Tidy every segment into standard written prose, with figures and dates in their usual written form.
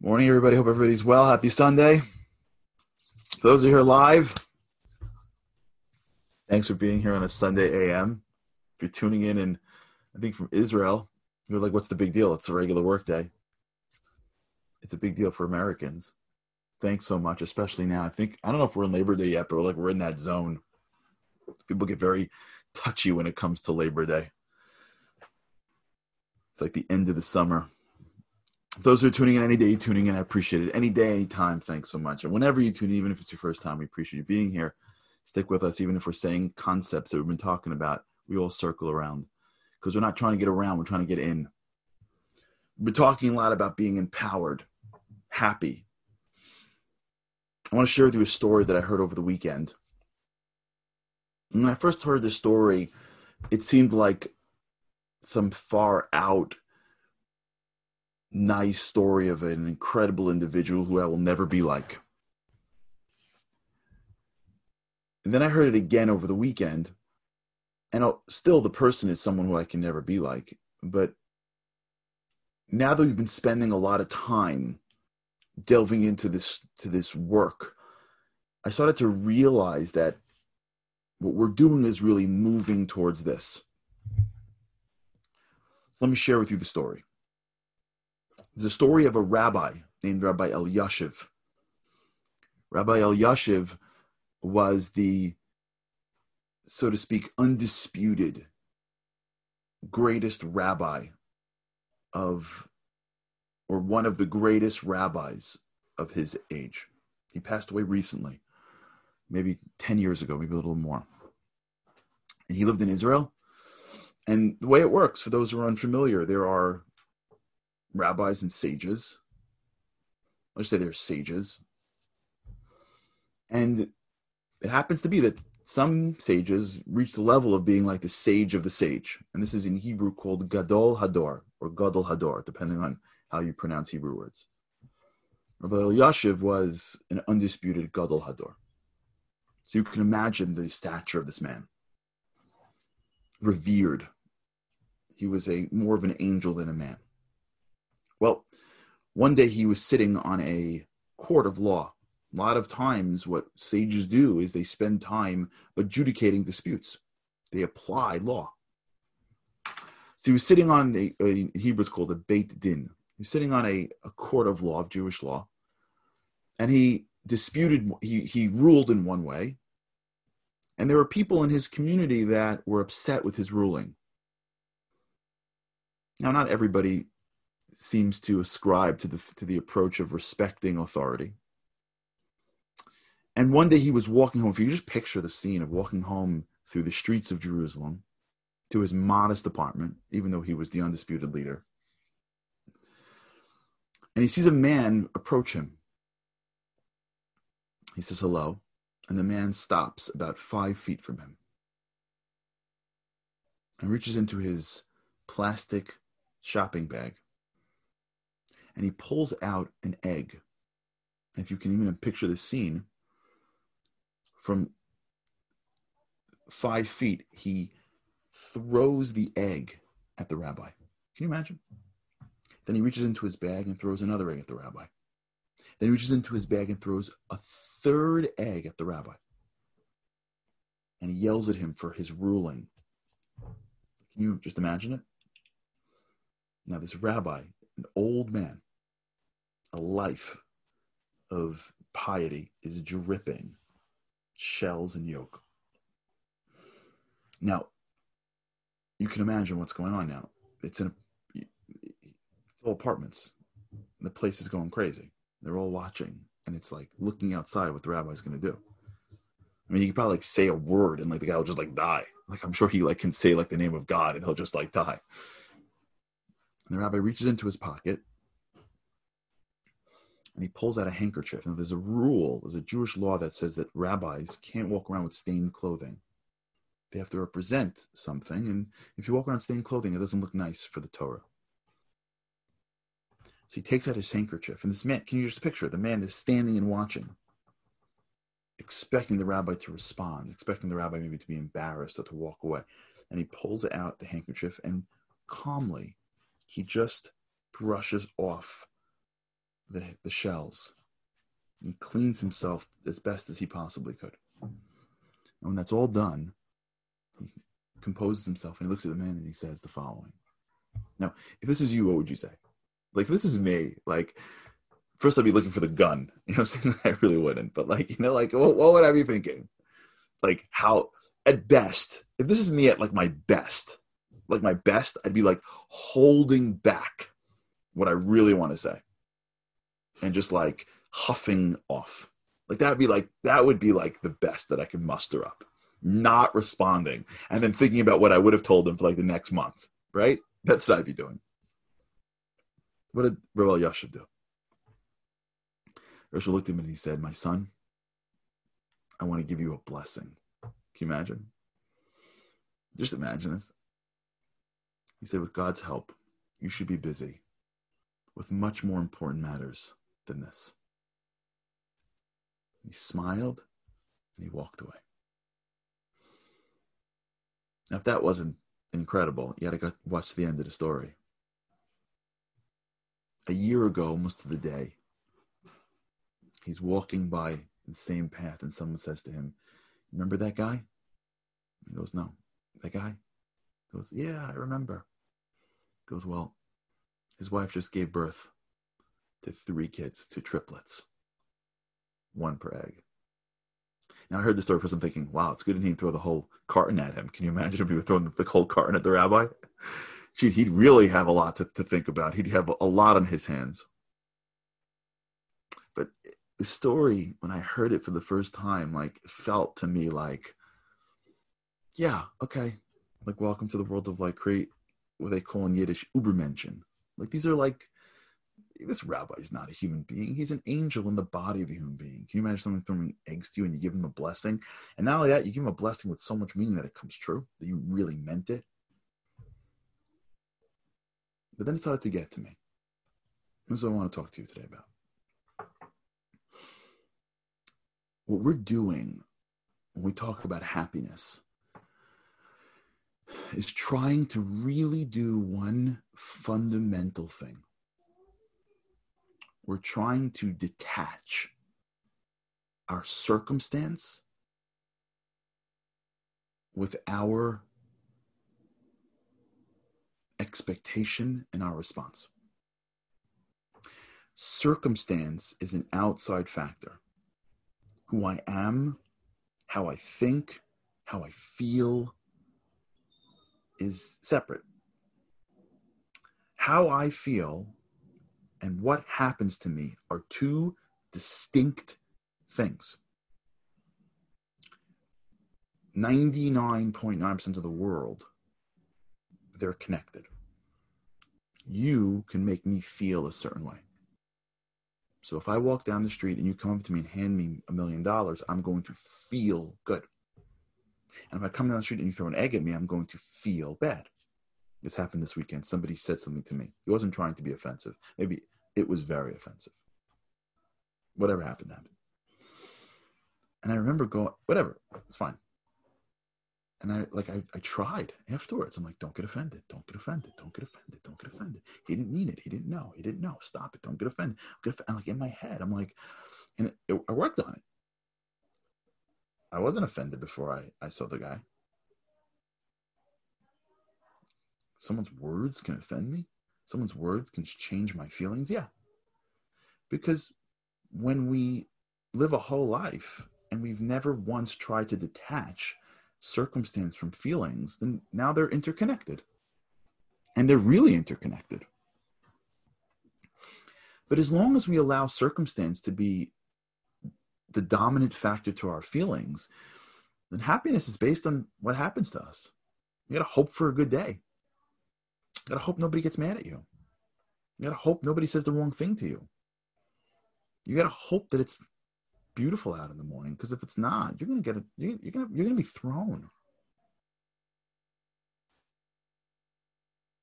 Morning, everybody. Hope everybody's well. Happy Sunday. For those who are here live, thanks for being here on a Sunday AM. If you're tuning in, and I think from Israel, you're like, what's the big deal? It's a regular work day. It's a big deal for Americans. Thanks so much, especially now. I don't know if we're in Labor Day yet, but we're in that zone. People get very touchy when it comes to Labor Day. It's like the end of the summer. Those who are tuning in any day, you're tuning in, I appreciate it. Any day, any time, thanks so much. And whenever you tune in, even if it's your first time, we appreciate you being here. Stick with us, even if we're saying concepts that we've been talking about, we all circle around. Because we're not trying to get around, we're trying to get in. We're talking a lot about being empowered, happy. I want to share with you a story that I heard over the weekend. When I first heard this story, it seemed like some far out nice story of an incredible individual who I will never be like. And then I heard it again over the weekend, and still the person is someone who I can never be like. But now that we've been spending a lot of time delving into this work, I started to realize that what we're doing is really moving towards this. Let me share with you the story. The story of a rabbi named Rabbi Elyashiv. Rabbi Elyashiv was the, so to speak, undisputed greatest rabbi or one of the greatest rabbis of his age. He passed away recently, maybe 10 years ago, maybe a little more. And he lived in Israel. And the way it works, for those who are unfamiliar, there are rabbis and sages. I'll just say they're sages. And it happens to be that some sages reach the level of being like the sage of the sage. And this is in Hebrew called gadol hador, or gadol hador, depending on how you pronounce Hebrew words. Rabbi Elyashiv was an undisputed gadol hador. So you can imagine the stature of this man. Revered. He was more of an angel than a man. Well, one day he was sitting on a court of law. A lot of times what sages do is they spend time adjudicating disputes. They apply law. So he was sitting on, in Hebrew it's called a Beit Din. He was sitting on a court of law, of Jewish law. And he ruled in one way. And there were people in his community that were upset with his ruling. Now, not everybody seems to ascribe to the approach of respecting authority. And one day he was walking home. If you just picture the scene of walking home through the streets of Jerusalem to his modest apartment, even though he was the undisputed leader. And he sees a man approach him. He says, hello. And the man stops about 5 feet from him and reaches into his plastic shopping bag. And he pulls out an egg. And if you can even picture the scene, from 5 feet, he throws the egg at the rabbi. Can you imagine? Then he reaches into his bag and throws another egg at the rabbi. Then he reaches into his bag and throws a third egg at the rabbi. And he yells at him for his ruling. Can you just imagine it? Now this rabbi, an old man, a life of piety, is dripping shells and yolk. Now, you can imagine what's going on now. It's all apartments. The place is going crazy. They're all watching, and it's like looking outside what the rabbi's going to do. I mean, you could probably say a word, and the guy will just die. I'm sure he can say the name of God, and he'll just die. And the rabbi reaches into his pocket, and he pulls out a handkerchief. Now, there's a rule, there's a Jewish law that says that rabbis can't walk around with stained clothing. They have to represent something, and if you walk around stained clothing, it doesn't look nice for the Torah. So he takes out his handkerchief, and this man, can you just picture, the man is standing and watching, expecting the rabbi to respond, expecting the rabbi maybe to be embarrassed or to walk away. And he pulls out the handkerchief, and calmly, he just brushes off the shells. He cleans himself as best as he possibly could. And when that's all done, he composes himself and he looks at the man and he says the following. Now, if this is you, what would you say? Like, if this is me, like, first I'd be looking for the gun. You know what I'm saying? I really wouldn't. But, like, you know, like, what would I be thinking? Like, how, at best, if this is me at, like, my best, I'd be, like, holding back what I really want to say. And just, like, huffing off. Like, that would be, like, the best that I can muster up. Not responding. And then thinking about what I would have told them for, like, the next month. Right? That's what I'd be doing. What did Rabbi Elyashiv do? Elyashiv looked at him and he said, "My son, I want to give you a blessing." Can you imagine? Just imagine this. He said, "With God's help, you should be busy with much more important matters than this." He smiled and he walked away. Now, if that wasn't incredible, yet I got to watch the end of the story. A year ago, almost to the day, he's walking by the same path and someone says to him, "Remember that guy?" He goes, "No." "That guy?" He goes, "Yeah, I remember." He goes, "Well, his wife just gave birth to 3 kids, 2 triplets, 1 per egg. Now, I heard the story first. I'm thinking, wow, it's good he didn't throw the whole carton at him. Can you imagine if he were throwing the whole carton at the rabbi? Gee, he'd really have a lot to think about. He'd have a lot on his hands. But the story, when I heard it for the first time, like, felt to me like, yeah, okay. Like, welcome to the world of, like, create what they call in Yiddish Übermenschen. Like, these are like, this rabbi is not a human being. He's an angel in the body of a human being. Can you imagine someone throwing eggs to you and you give him a blessing? And not only that, you give him a blessing with so much meaning that it comes true, that you really meant it. But then it started to get to me. This is what I want to talk to you today about. What we're doing when we talk about happiness is trying to really do one fundamental thing. We're trying to detach our circumstance with our expectation and our response. Circumstance is an outside factor. Who I am, how I think, how I feel is separate. How I feel and what happens to me are 2 distinct things. 99.9% of the world, they're connected. You can make me feel a certain way. So if I walk down the street and you come up to me and hand me $1 million, I'm going to feel good. And if I come down the street and you throw an egg at me, I'm going to feel bad. This happened this weekend. Somebody said something to me. He wasn't trying to be offensive. Maybe it was very offensive. Whatever happened, happened. And I remember going, whatever, it's fine. And I tried afterwards. I'm like, don't get offended. Don't get offended. Don't get offended. Don't get offended. He didn't mean it. He didn't know. He didn't know. Stop it. Don't get offended. I'm like, in my head, I'm like, and I worked on it. I wasn't offended before I saw the guy. Someone's words can offend me. Someone's words can change my feelings. Yeah. Because when we live a whole life and we've never once tried to detach circumstance from feelings, then now they're interconnected. And they're really interconnected. But as long as we allow circumstance to be the dominant factor to our feelings, then happiness is based on what happens to us. You gotta hope for a good day. You gotta hope nobody gets mad at you. You gotta hope nobody says the wrong thing to you. You gotta hope that it's beautiful out in the morning, because if it's not, you're gonna be thrown.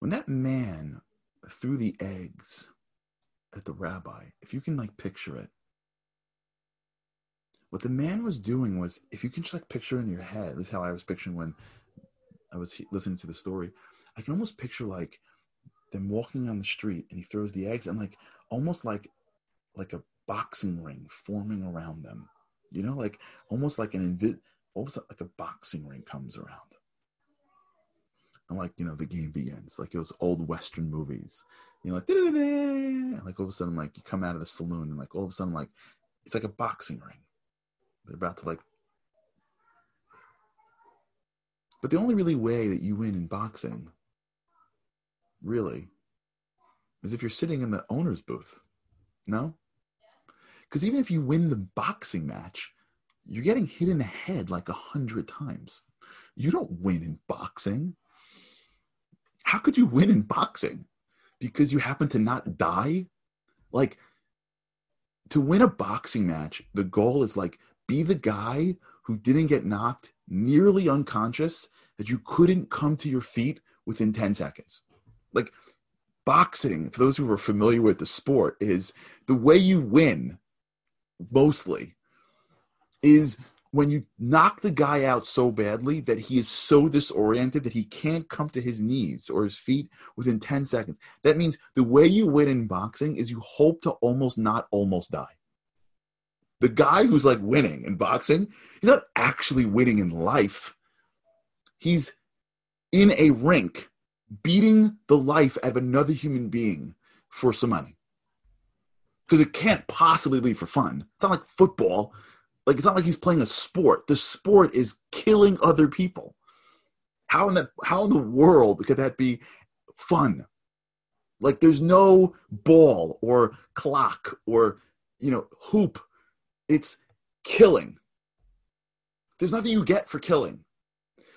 When that man threw the eggs at the rabbi, if you can like picture it, what the man was doing was, if you can just like picture in your head, this is how I was picturing when I was listening to the story. I can almost picture like them walking on the street and he throws the eggs and like almost like like a boxing ring forming around them, you know, like almost like an almost like a boxing ring comes around. And like, you know, the game begins, like those old Western movies, you know, like, and like all of a sudden, like you come out of the saloon and like all of a sudden, like it's like a boxing ring. They're about to like, but the only really way that you win in boxing, really, is if you're sitting in the owner's booth. No? Because even if you win the boxing match, you're getting hit in the head like 100 times. You don't win in boxing. How could you win in boxing? Because you happen to not die? Like, to win a boxing match, the goal is like, be the guy who didn't get knocked nearly unconscious, that you couldn't come to your feet within 10 seconds. Like, boxing, for those who are familiar with the sport, is the way you win, mostly, is when you knock the guy out so badly that he is so disoriented that he can't come to his knees or his feet within 10 seconds. That means the way you win in boxing is you hope to almost not almost die. The guy who's like winning in boxing, he's not actually winning in life. He's in a rink beating the life out of another human being for some money. Because it can't possibly be for fun. It's not like football. Like, it's not like he's playing a sport. The sport is killing other people. How in the world could that be fun? Like, there's no ball or clock or, you know, hoop. It's killing. There's nothing you get for killing.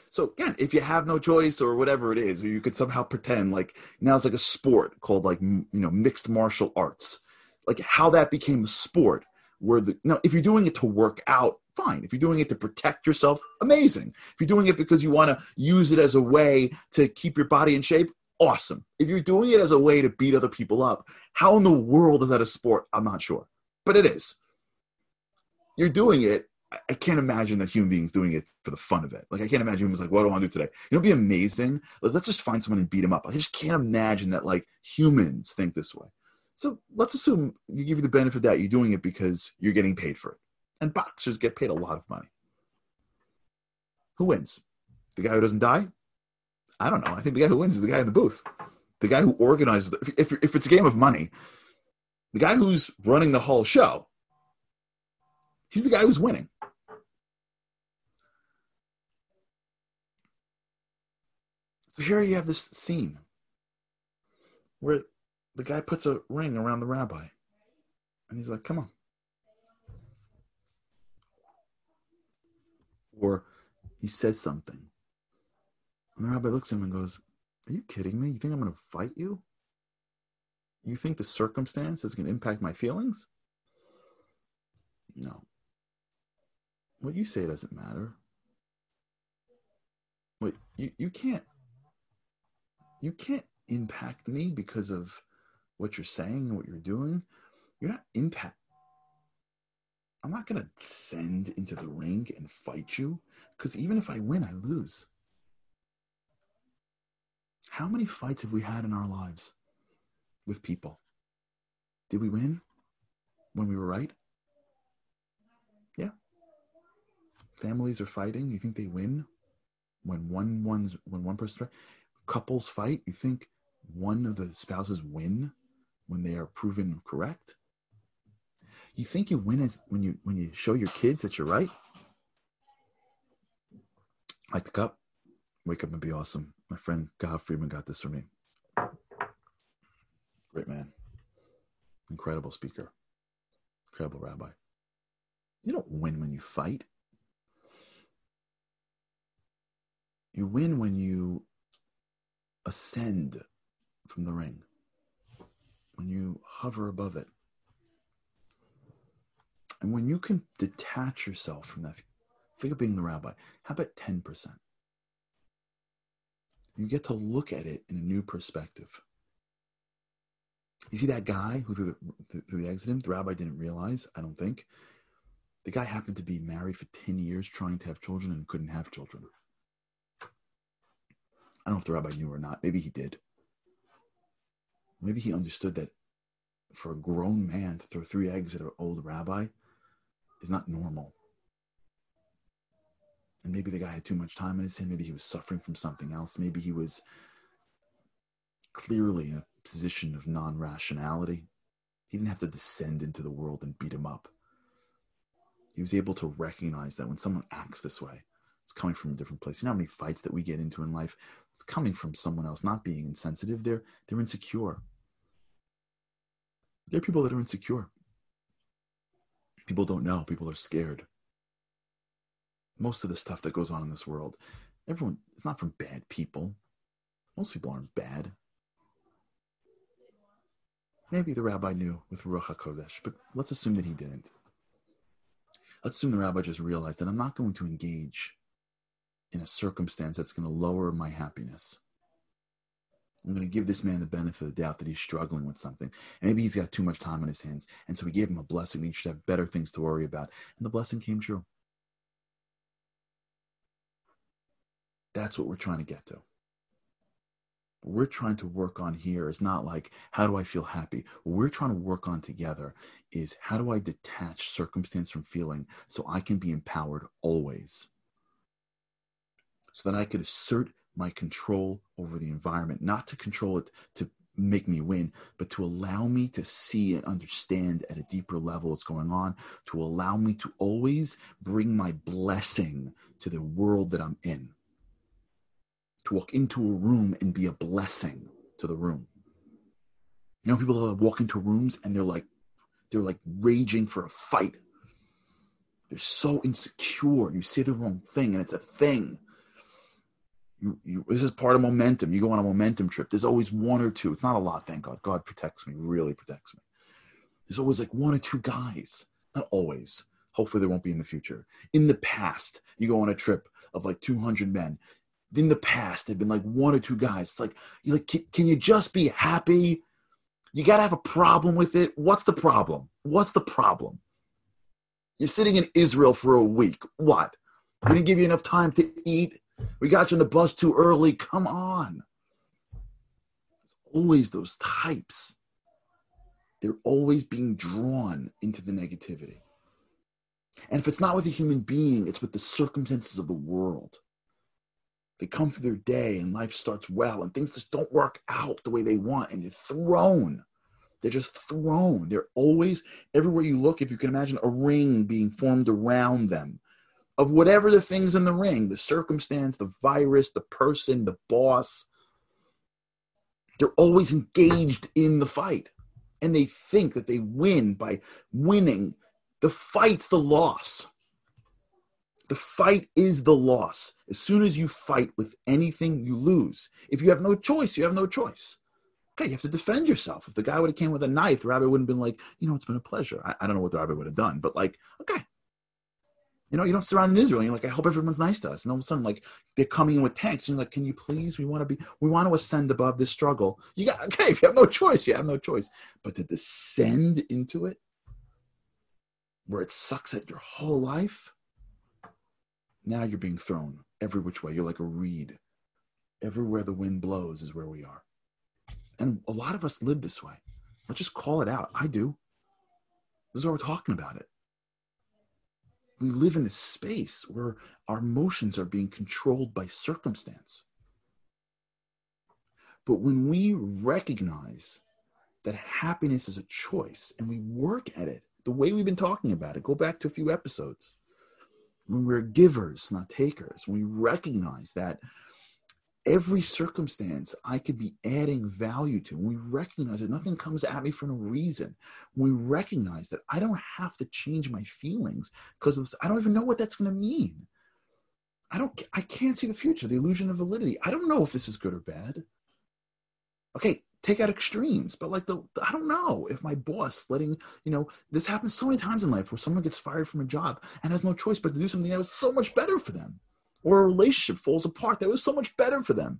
So again, if you have no choice or whatever it is, or you could somehow pretend like now it's like a sport called like, you know, mixed martial arts, like how that became a sport. Where the now, if you're doing it to work out, fine. If you're doing it to protect yourself, amazing. If you're doing it because you want to use it as a way to keep your body in shape, awesome. If you're doing it as a way to beat other people up, how in the world is that a sport? I'm not sure, but it is. You're doing it. I can't imagine that human beings doing it for the fun of it. Like, I can't imagine humans like, what do I want to do today? It'll be amazing. Like, let's just find someone and beat them up. I just can't imagine that like humans think this way. So let's assume you give you the benefit of that. You're doing it because you're getting paid for it. And boxers get paid a lot of money. Who wins? The guy who doesn't die? I don't know. I think the guy who wins is the guy in the booth. The guy who organizes it. If it's a game of money, the guy who's running the whole show, he's the guy who's winning. So here you have this scene where the guy puts a ring around the rabbi. And he's like, come on. Or he says something. And the rabbi looks at him and goes, are you kidding me? You think I'm going to fight you? You think the circumstance is going to impact my feelings? No. What you say doesn't matter. Wait, you can't impact me because of what you're saying and what you're doing. You're not impact. I'm not going to descend into the ring and fight you, because even if I win, I lose. How many fights have we had in our lives with people? Did we win when we were right? Yeah. Families are fighting. You think they win when one person, couples fight? You think one of the spouses win when they are proven correct? You think you win as when you show your kids that you're right? Like the cup. Wake up and be awesome. My friend Gav Friedman got this for me. Great man. Incredible speaker. Incredible rabbi. You don't win when you fight. You win when you ascend from the ring, when you hover above it, and when you can detach yourself from that. Think of being the rabbi. How about 10%? You get to look at it in a new perspective. You see that guy who through the accident, the rabbi didn't realize, I don't think. The guy happened to be married for 10 years trying to have children and couldn't have children. I don't know if the rabbi knew or not. Maybe he did. Maybe he understood that for a grown man to throw 3 eggs at an old rabbi is not normal. And maybe the guy had too much time in his hand. Maybe he was suffering from something else. Maybe he was clearly in a position of non-rationality. He didn't have to descend into the world and beat him up. He was able to recognize that when someone acts this way, it's coming from a different place. You know how many fights that we get into in life? It's coming from someone else not being insensitive. They're insecure. There are people that are insecure. People don't know. People are scared. Most of the stuff that goes on in this world, everyone, it's not from bad people. Most people aren't bad. Maybe the rabbi knew with Ruach HaKodesh, but let's assume that he didn't. Let's assume the rabbi just realized that I'm not going to engage in a circumstance that's going to lower my happiness. I'm going to give this man the benefit of the doubt that he's struggling with something. And maybe he's got too much time on his hands. And so we gave him a blessing. He should have better things to worry about. And the blessing came true. That's what we're trying to get to. What we're trying to work on here is not like, how do I feel happy? What we're trying to work on together is, how do I detach circumstance from feeling so I can be empowered always? So that I could assert my control over the environment, not to control it to make me win, but to allow me to see and understand at a deeper level what's going on, to allow me to always bring my blessing to the world that I'm in, to walk into a room and be a blessing to the room. You know, people walk into rooms and they're like raging for a fight. They're so insecure. You say the wrong thing and it's a thing. This is part of momentum. You go on a momentum trip. There's always one or two. It's not a lot, thank God. God protects me, really protects me. There's always like one or two guys. Not always. Hopefully there won't be in the future. In the past, you go on a trip of like 200 men. In the past, there've been like one or two guys. It's like, you're like, can you just be happy? You got to have a problem with it. What's the problem? What's the problem? You're sitting in Israel for a week. What? We didn't give you enough time to eat. We got you on the bus too early. Come on. It's always those types. They're always being drawn into the negativity. And if it's not with a human being, it's with the circumstances of the world. They come through their day and life starts well and things just don't work out the way they want and they're thrown. They're just thrown. They're always, everywhere you look, if you can imagine a ring being formed around them. Of whatever the things in the ring, the circumstance, the virus, the person, the boss, they're always engaged in the fight. And they think that they win by winning. The fight's the loss. The fight is the loss. As soon as you fight with anything, you lose. If you have no choice, you have no choice. Okay, you have to defend yourself. If the guy would have came with a knife, the rabbi wouldn't have been like, you know, it's been a pleasure. I don't know what the rabbi would have done, but like, okay. You know, you don't surround in Israel. And you're like, I hope everyone's nice to us. And all of a sudden, like, they're coming in with tanks. And you're like, can you please? We want to ascend above this struggle. Okay, if you have no choice, you have no choice. But to descend into it, where it sucks at your whole life, now you're being thrown every which way. You're like a reed. Everywhere the wind blows is where we are. And a lot of us live this way. Let's just call it out. I do. This is why we're talking about it. We live in this space where our emotions are being controlled by circumstance. But when we recognize that happiness is a choice and we work at it, the way we've been talking about it, go back to a few episodes, when we're givers, not takers, when we recognize that every circumstance I could be adding value to, when we recognize that nothing comes at me for no reason, when we recognize that I don't have to change my feelings because of, I don't even know what that's going to mean. I can't see the future, the illusion of validity. I don't know if this is good or bad. Okay, take out extremes, but like I don't know if my boss this happens so many times in life where someone gets fired from a job and has no choice but to do something that was so much better for them. Or a relationship falls apart that was so much better for them.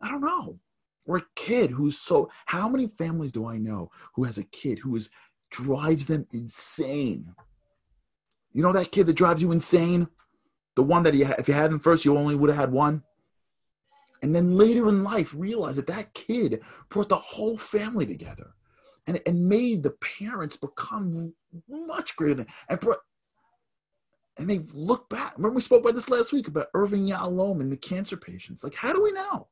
I don't know. Or a kid who's how many families do I know who has a kid who drives them insane? You know that kid that drives you insane? The one that if you had him first, you only would have had one. And then later in life, realize that that kid brought the whole family together. and made the parents become much greater than, and they look back. Remember, we spoke about this last week about Irving Yalom and the cancer patients. Like, how do we know?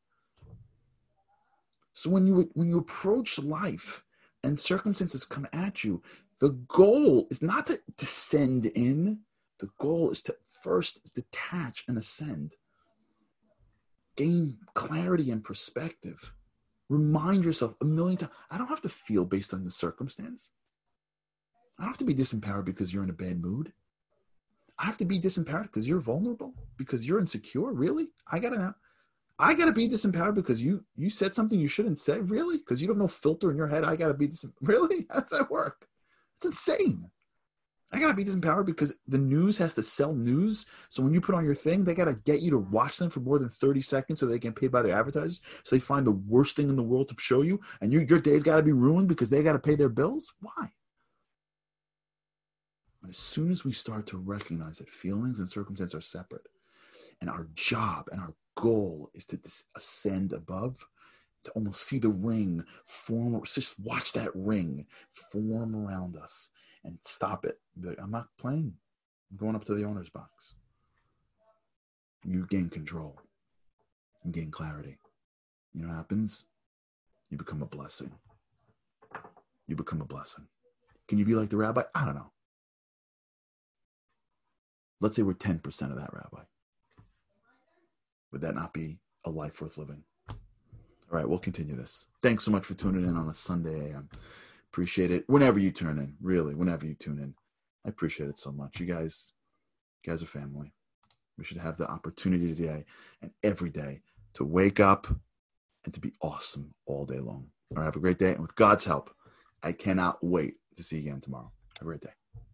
So when you approach life and circumstances come at you, the goal is not to descend in. The goal is to first detach and ascend. Gain clarity and perspective. Remind yourself a million times, I don't have to feel based on the circumstance. I don't have to be disempowered because you're in a bad mood. I have to be disempowered because you're vulnerable, because you're insecure. Really? I gotta be disempowered because you said something you shouldn't say. Really? Because you don't have no filter in your head. I gotta be disempowered. Really? How does that work? It's insane. I gotta be disempowered because the news has to sell news. So when you put on your thing, they gotta get you to watch them for more than 30 seconds so they get paid by their advertisers. So they find the worst thing in the world to show you, and your day's gotta be ruined because they gotta pay their bills. Why? As soon as we start to recognize that feelings and circumstances are separate, and our job and our goal is to ascend above, to almost see the ring form, just watch that ring form around us and stop it. Like, I'm not playing. I'm going up to the owner's box. You gain control. You gain clarity. You know what happens? You become a blessing. You become a blessing. Can you be like the rabbi? I don't know. Let's say we're 10% of that rabbi. Would that not be a life worth living? All right, we'll continue this. Thanks so much for tuning in on a Sunday AM. Appreciate it. Whenever you turn in, really, whenever you tune in. I appreciate it so much. You guys are family. We should have the opportunity today and every day to wake up and to be awesome all day long. All right, have a great day. And with God's help, I cannot wait to see you again tomorrow. Have a great day.